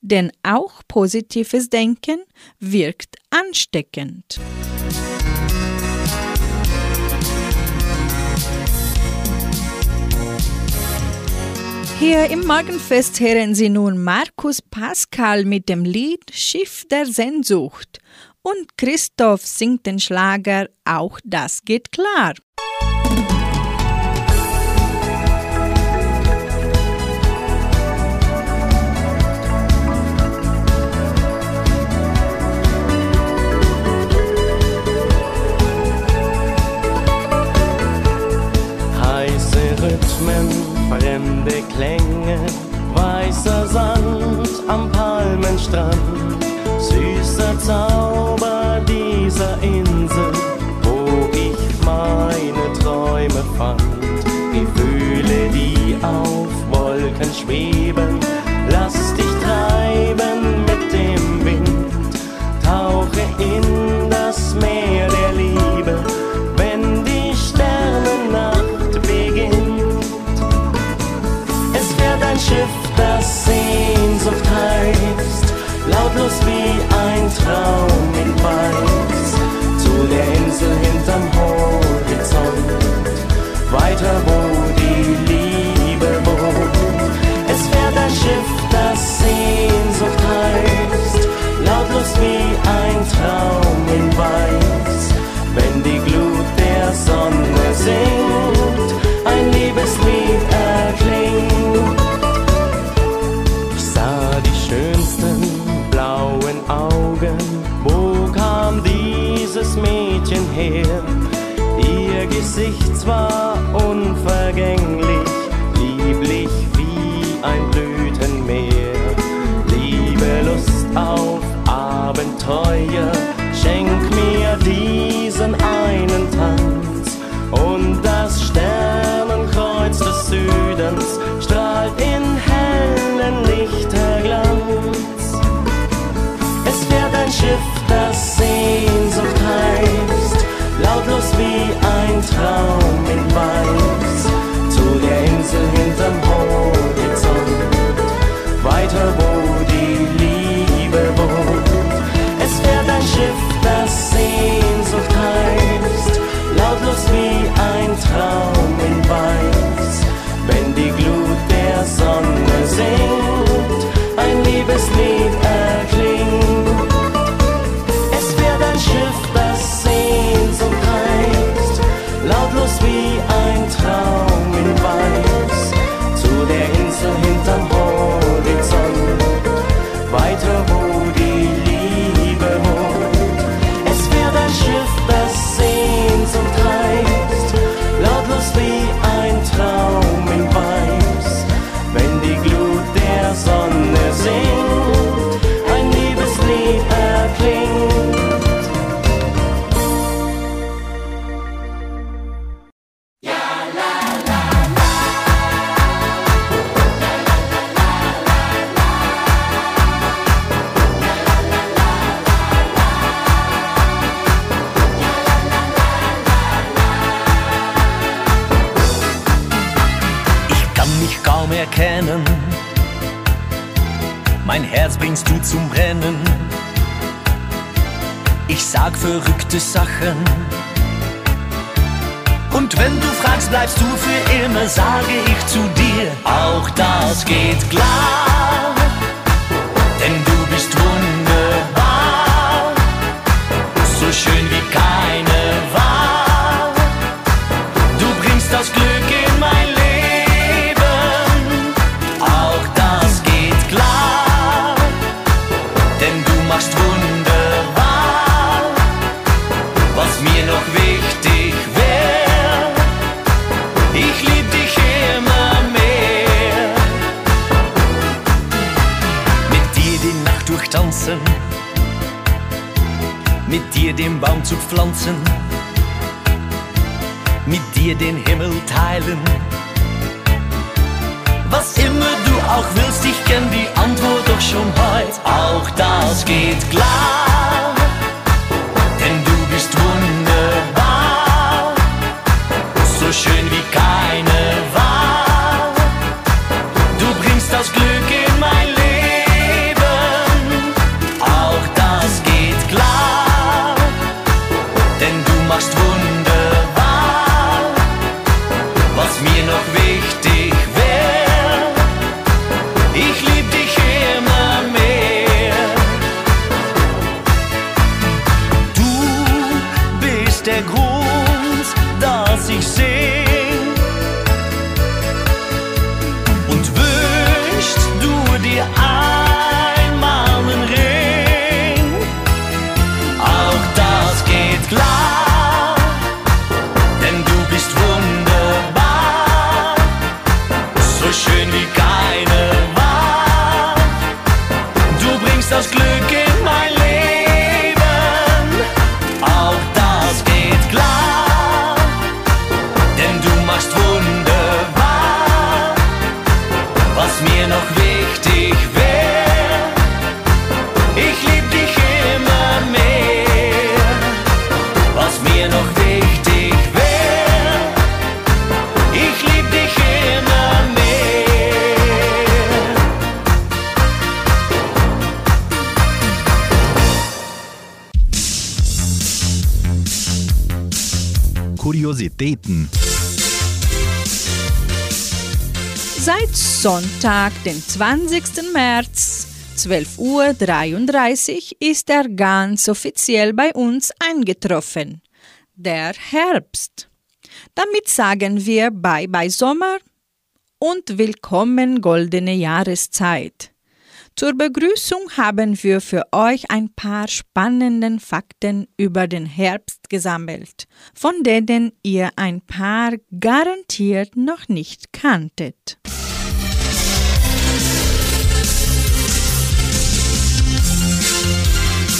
Denn auch positives Denken wirkt ansteckend. Hier im Morgenfest hören Sie nun Markus Pascal mit dem Lied Schiff der Sehnsucht und Christoph singt den Schlager Auch das geht klar. Rhythmen, fremde Klänge, weißer Sand am Palmenstrand, süßer Zauber dieser Insel, wo ich meine Träume fand. Gefühle, die auf Wolken schweben, lass dich treiben mit dem Wind, tauche in das Meer der Liebe, wenn die Sternennacht beginnt. Ein Schiff, das Sehnsucht heißt, lautlos wie ein Traum in Weiß, zu der Insel hinterm Horizont, weiter wo die Liebe wohnt. Es fährt ein Schiff, das Sehnsucht heißt, lautlos wie ein Traum in Weiß, wenn die Glut der Sonne singt, ein Liebeslied erklingt. Schönsten blauen Augen, wo kam dieses Mädchen her? Ihr Gesicht zwar unvergänglich, lieblich wie ein Blütenmeer. Liebe, Lust auf Abenteuer, schenk mir diesen einen Tanz. Und das Sternenkreuz des Südens strahlt in hellen Lichterglanz. Es fährt ein Schiff, das Sehnsucht heißt, lautlos wie ein Traum in Weiß, zu der Insel hinterm Horizont, weiter wo die Liebe wohnt. Es fährt ein Schiff, das Sehnsucht heißt, lautlos wie ein Traum in Weiß, wenn die Glut der Sonne singt, ein Liebeslied erklingt. Es fährt ein Schiff, das Sehnsucht heißt, lautlos wie ein Traum in Weiß, zu der Insel hinterm Horizont, weiter wo die Liebe wohnt. Es fährt ein Schiff, das Sehnsucht heißt, lautlos wie ein Traum in Weiß, wenn die Glut der Sonne singt, ein Liebeslied erklingt. Ja, la, la, ich kann mich kaum erkennen. Mein Herz bringst du zum Brennen. Ich sag verrückte Sachen. Und wenn du fragst, bleibst du für immer, sage ich zu dir, auch das geht klar. Denn du bist wunderbar, so schön wie keine war. Du bringst das Glück in mein Leben, auch das geht klar. Denn du machst wunderbar, was mir noch wichtig wäre. Ich lieb dich immer mehr. Mit dir die Nacht durchtanzen, mit dir den Baum zu pflanzen, mit dir den Himmel teilen. Was immer du auch willst, ich kenn die Antwort doch schon heut. Auch das geht klar, denn du bist wunderbar, so schön wie keine war. Du bringst das Glück in mein Leben. Kuriositäten. Seit Sonntag, den 20. März, 12.33 Uhr, ist er ganz offiziell bei uns eingetroffen. Der Herbst. Damit sagen wir Bye-bye Sommer und willkommen goldene Jahreszeit. Zur Begrüßung haben wir für euch ein paar spannenden Fakten über den Herbst gesammelt, von denen ihr ein paar garantiert noch nicht kanntet.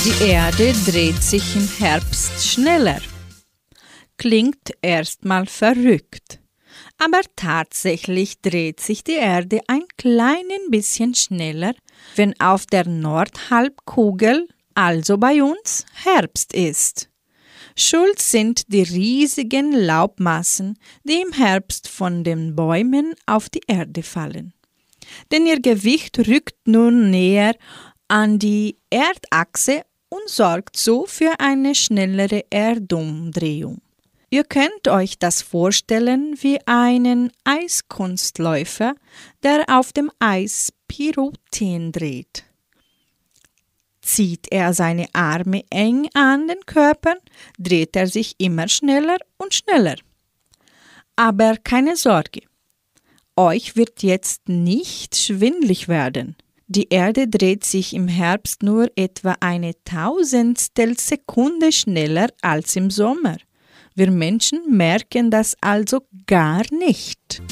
Die Erde dreht sich im Herbst schneller. Klingt erstmal verrückt. Aber tatsächlich dreht sich die Erde ein klein bisschen schneller, wenn auf der Nordhalbkugel, also bei uns, Herbst ist. Schuld sind die riesigen Laubmassen, die im Herbst von den Bäumen auf die Erde fallen. Denn ihr Gewicht rückt nun näher an die Erdachse und sorgt so für eine schnellere Erdumdrehung. Ihr könnt euch das vorstellen wie einen Eiskunstläufer, der auf dem Eis Pirouetten dreht. Zieht er seine Arme eng an den Körper, dreht er sich immer schneller und schneller. Aber keine Sorge, euch wird jetzt nicht schwindelig werden. Die Erde dreht sich im Herbst nur etwa 1/1000stel Sekunde schneller als im Sommer. Wir Menschen merken das also gar nicht.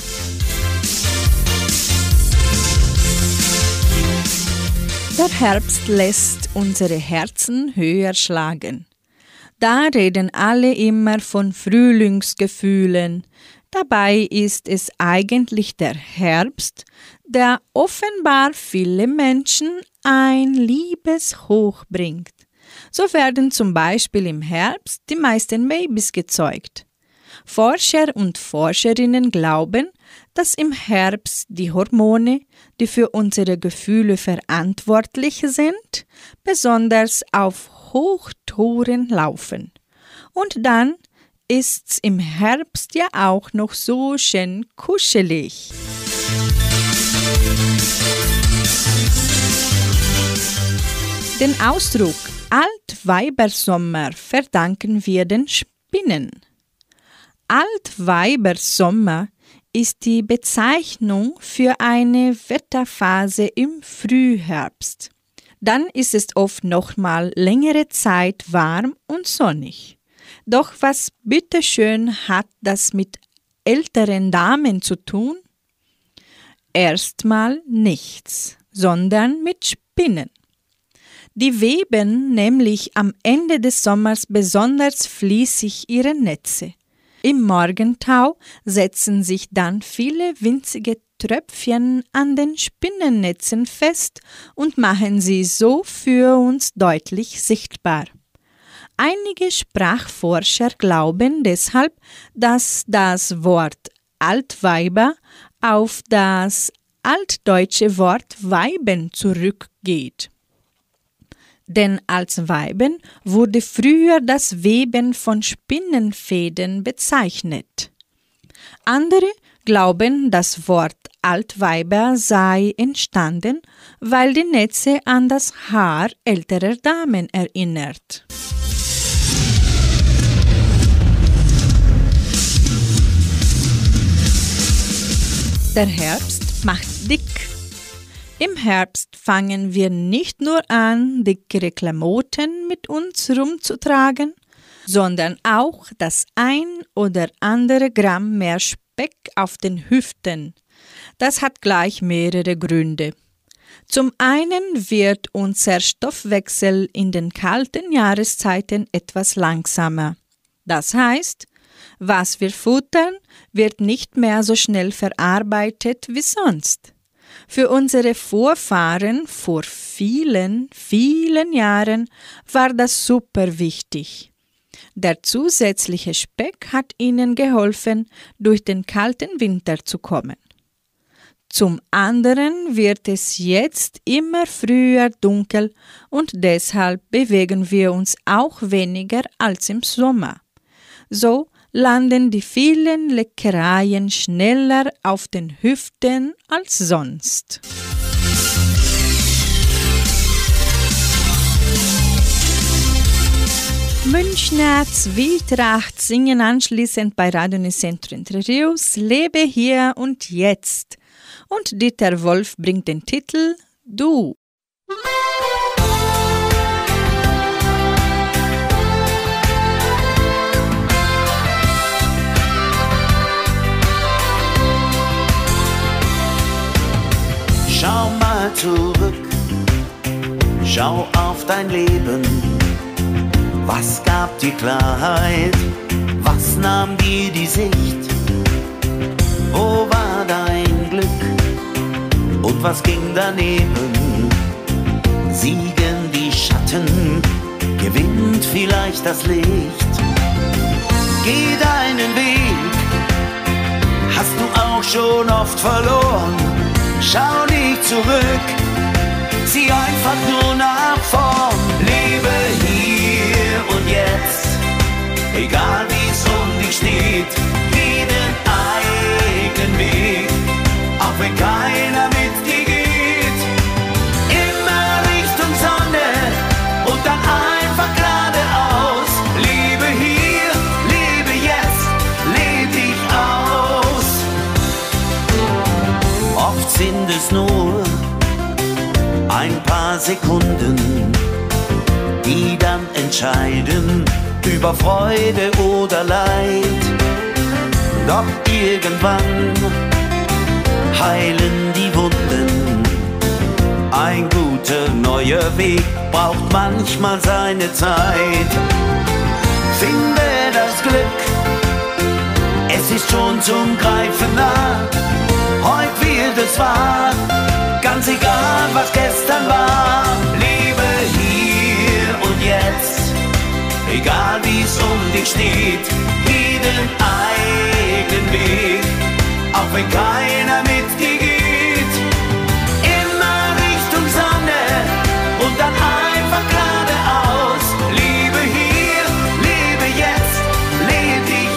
Der Herbst lässt unsere Herzen höher schlagen. Da reden alle immer von Frühlingsgefühlen. Dabei ist es eigentlich der Herbst, der offenbar viele Menschen ein Liebeshoch bringt. So werden zum Beispiel im Herbst die meisten Babys gezeugt. Forscher und Forscherinnen glauben, dass im Herbst die Hormone, die für unsere Gefühle verantwortlich sind, besonders auf Hochtouren laufen und dann ist's im Herbst ja auch noch so schön kuschelig. Den Ausdruck Altweibersommer verdanken wir den Spinnen. Altweibersommer ist die Bezeichnung für eine Wetterphase im Frühherbst. Dann ist es oft nochmal längere Zeit warm und sonnig. Doch was bitteschön hat das mit älteren Damen zu tun? Erstmal nichts, sondern mit Spinnen. Die weben nämlich am Ende des Sommers besonders fließig ihre Netze. Im Morgentau setzen sich dann viele winzige Tröpfchen an den Spinnennetzen fest und machen sie so für uns deutlich sichtbar. Einige Sprachforscher glauben deshalb, dass das Wort Altweiber auf das altdeutsche Wort Weiben zurückgeht. Denn als Weiben wurde früher das Weben von Spinnenfäden bezeichnet. Andere glauben, das Wort Altweiber sei entstanden, weil die Netze an das Haar älterer Damen erinnert. Der Herbst macht dick. Im Herbst fangen wir nicht nur an, dickere Klamotten mit uns rumzutragen, sondern auch das ein oder andere Gramm mehr Speck auf den Hüften. Das hat gleich mehrere Gründe. Zum einen wird unser Stoffwechsel in den kalten Jahreszeiten etwas langsamer. Das heißt, was wir futtern, wird nicht mehr so schnell verarbeitet wie sonst. Für unsere Vorfahren vor vielen, vielen Jahren war das super wichtig. Der zusätzliche Speck hat ihnen geholfen, durch den kalten Winter zu kommen. Zum anderen wird es jetzt immer früher dunkel und deshalb bewegen wir uns auch weniger als im Sommer. So landen die vielen Leckereien schneller auf den Hüften als sonst. Münchner Zwietracht singen anschließend bei Radio Unicentro Entre Rios Lebe hier und jetzt. Und Dieter Wolf bringt den Titel Du. Schau mal zurück, schau auf dein Leben. Was gab dir Klarheit, was nahm dir die Sicht? Wo war dein Glück und was ging daneben? Siegen die Schatten, gewinnt vielleicht das Licht. Geh deinen Weg, hast du auch schon oft verloren. Schau nicht zurück, sieh einfach nur nach vorn. Lebe hier und jetzt, egal wie's um dich steht. Geh den eigenen Weg, auch wenn keiner mit dir geht. Immer Richtung Sonne und dann einfach geradeaus. Lebe hier, lebe jetzt, leb dich aus. Oft sind es nur ein paar Sekunden, die dann entscheiden über Freude oder Leid. Doch irgendwann heilen die Wunden. Ein guter neuer Weg braucht manchmal seine Zeit. Finde das Glück, es ist schon zum Greifen nah. Heut wird es wahr, ganz egal was gestern war. Lebe hier und jetzt, egal wie's um dich steht. Geh den eigenen Weg, auch wenn keiner mit dir geht. Immer Richtung Sonne und dann einfach geradeaus. Lebe hier, lebe jetzt, lebe dich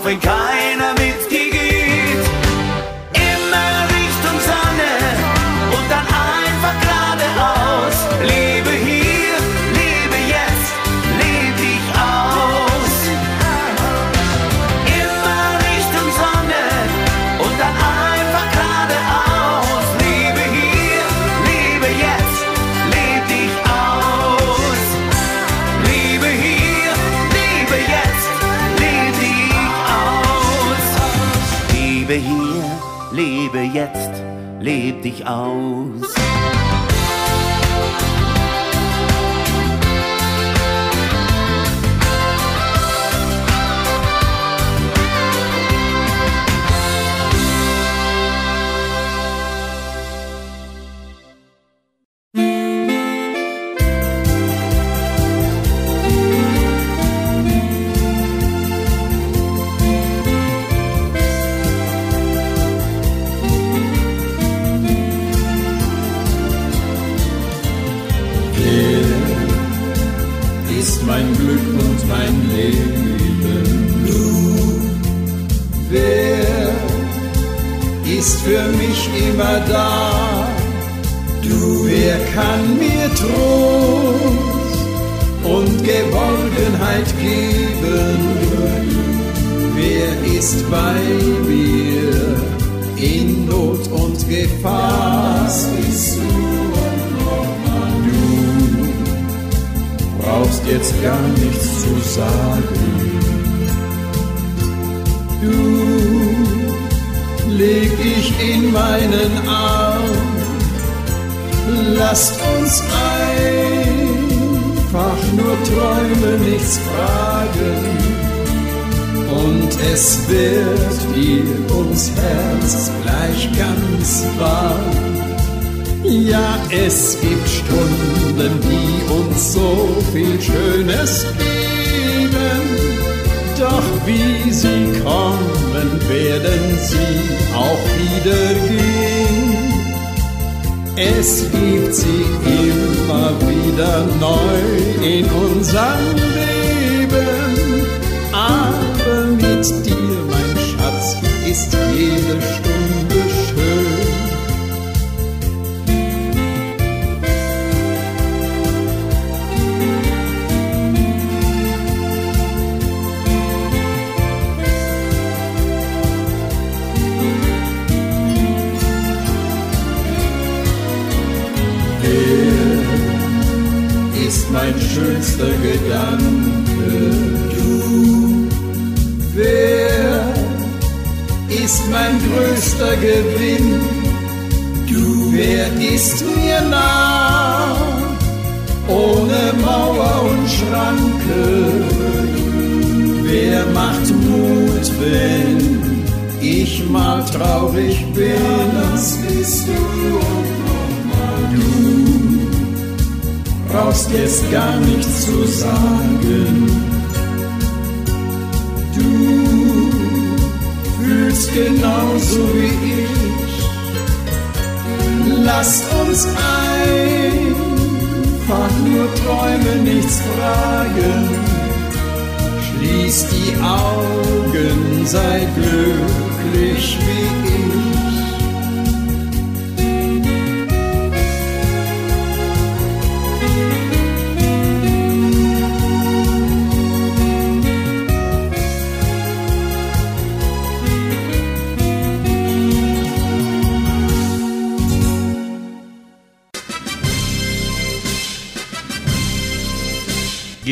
auch wenn keiner mit dir geht. Immer Richtung Sonne und dann einfach geradeaus. Lebe hier, lebe jetzt, lebe dich aus. Immer Richtung Sonne und dann einfach geradeaus. Lebe hier, lebe jetzt, lebe dich aus. Lebe hier, lebe jetzt, lebe dich aus. Lebe hier, lebe jetzt, lebe dich aus.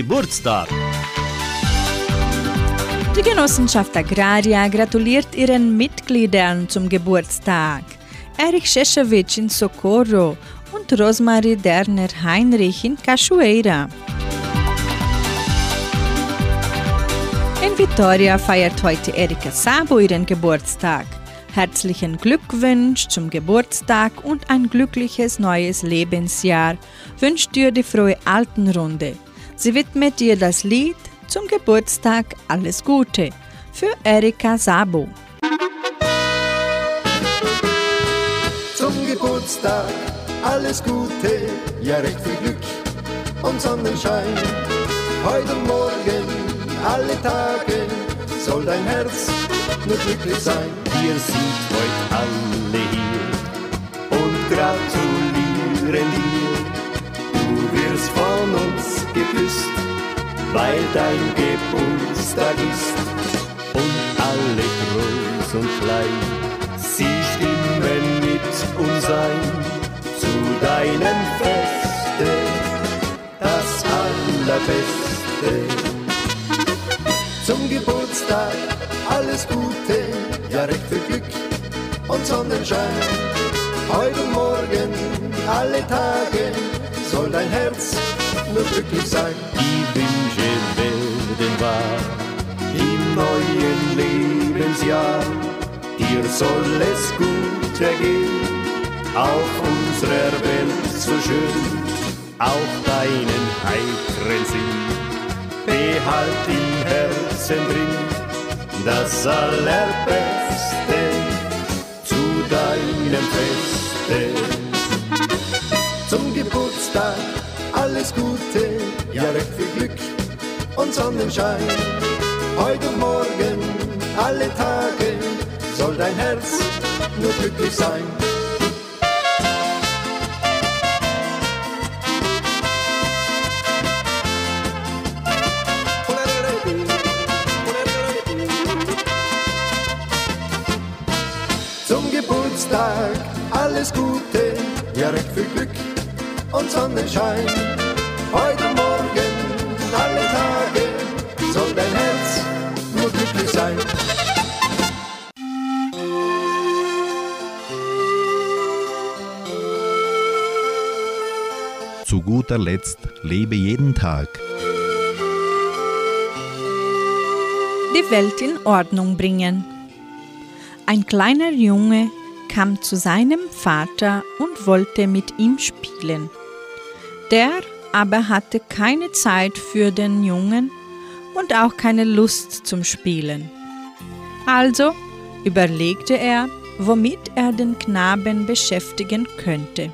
Geburtstag. Die Genossenschaft Agraria gratuliert ihren Mitgliedern zum Geburtstag. Erich Szechevich in Socorro und Rosmarie Derner Heinrich in Cachoeira. In Vitoria feiert heute Erika Sabo ihren Geburtstag. Herzlichen Glückwunsch zum Geburtstag und ein glückliches neues Lebensjahr wünscht dir die frohe Altenrunde. Sie widmet dir das Lied zum Geburtstag Alles Gute für Erika Sabo. Zum Geburtstag alles Gute, ja recht viel Glück und Sonnenschein. Heute und morgen, alle Tage, soll dein Herz nur glücklich sein. Wir sind heute alle hier und gratulieren dir. Du wirst von uns geküsst, weil dein Geburtstag ist. Und alle groß und klein, sie stimmen mit uns ein zu deinem Feste, das Allerbeste. Zum Geburtstag alles Gute, ja recht viel Glück und Sonnenschein. Heute und morgen, alle Tage, soll dein Herz nur glücklich sein. Die Wünsche werden wahr im neuen Lebensjahr. Dir soll es gut ergehen, auf unserer Welt so schön. Auch deinen heiteren Sinn behalt im Herzen drin, das Allerbeste zu deinem Feste. Zum Geburtstag alles Gute, ja recht viel Glück und Sonnenschein. Heute und morgen, alle Tage, soll dein Herz nur glücklich sein. Alles Gute, ja recht viel Glück und Sonnenschein. Heute Morgen, alle Tage, soll dein Herz nur glücklich sein. Zu guter Letzt lebe jeden Tag. Die Welt in Ordnung bringen. Ein kleiner Junge kam zu seinem Vater und wollte mit ihm spielen. Der aber hatte keine Zeit für den Jungen und auch keine Lust zum Spielen. Also überlegte er, womit er den Knaben beschäftigen könnte.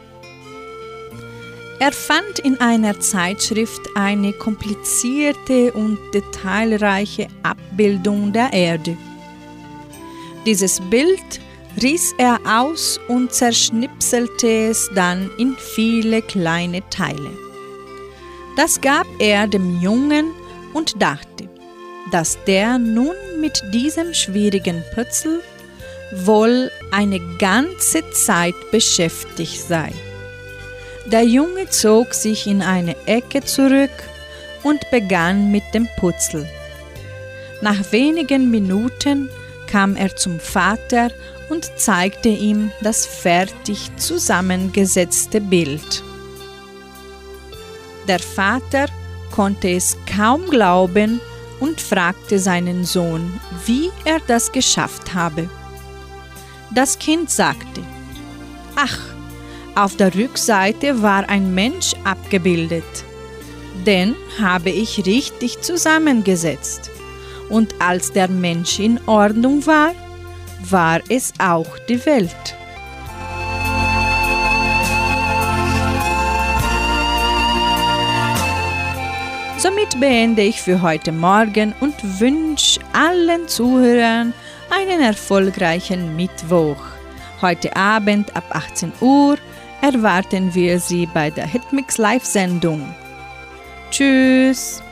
Er fand in einer Zeitschrift eine komplizierte und detailreiche Abbildung der Erde. Dieses Bild riss er aus und zerschnipselte es dann in viele kleine Teile. Das gab er dem Jungen und dachte, dass der nun mit diesem schwierigen Puzzle wohl eine ganze Zeit beschäftigt sei. Der Junge zog sich in eine Ecke zurück und begann mit dem Puzzle. Nach wenigen Minuten kam er zum Vater und zeigte ihm das fertig zusammengesetzte Bild. Der Vater konnte es kaum glauben und fragte seinen Sohn, wie er das geschafft habe. Das Kind sagte: Ach, auf der Rückseite war ein Mensch abgebildet. Den habe ich richtig zusammengesetzt. Und als der Mensch in Ordnung war, war es auch die Welt. Somit beende ich für heute Morgen und wünsche allen Zuhörern einen erfolgreichen Mittwoch. Heute Abend ab 18 Uhr erwarten wir Sie bei der Hitmix Live-Sendung. Tschüss!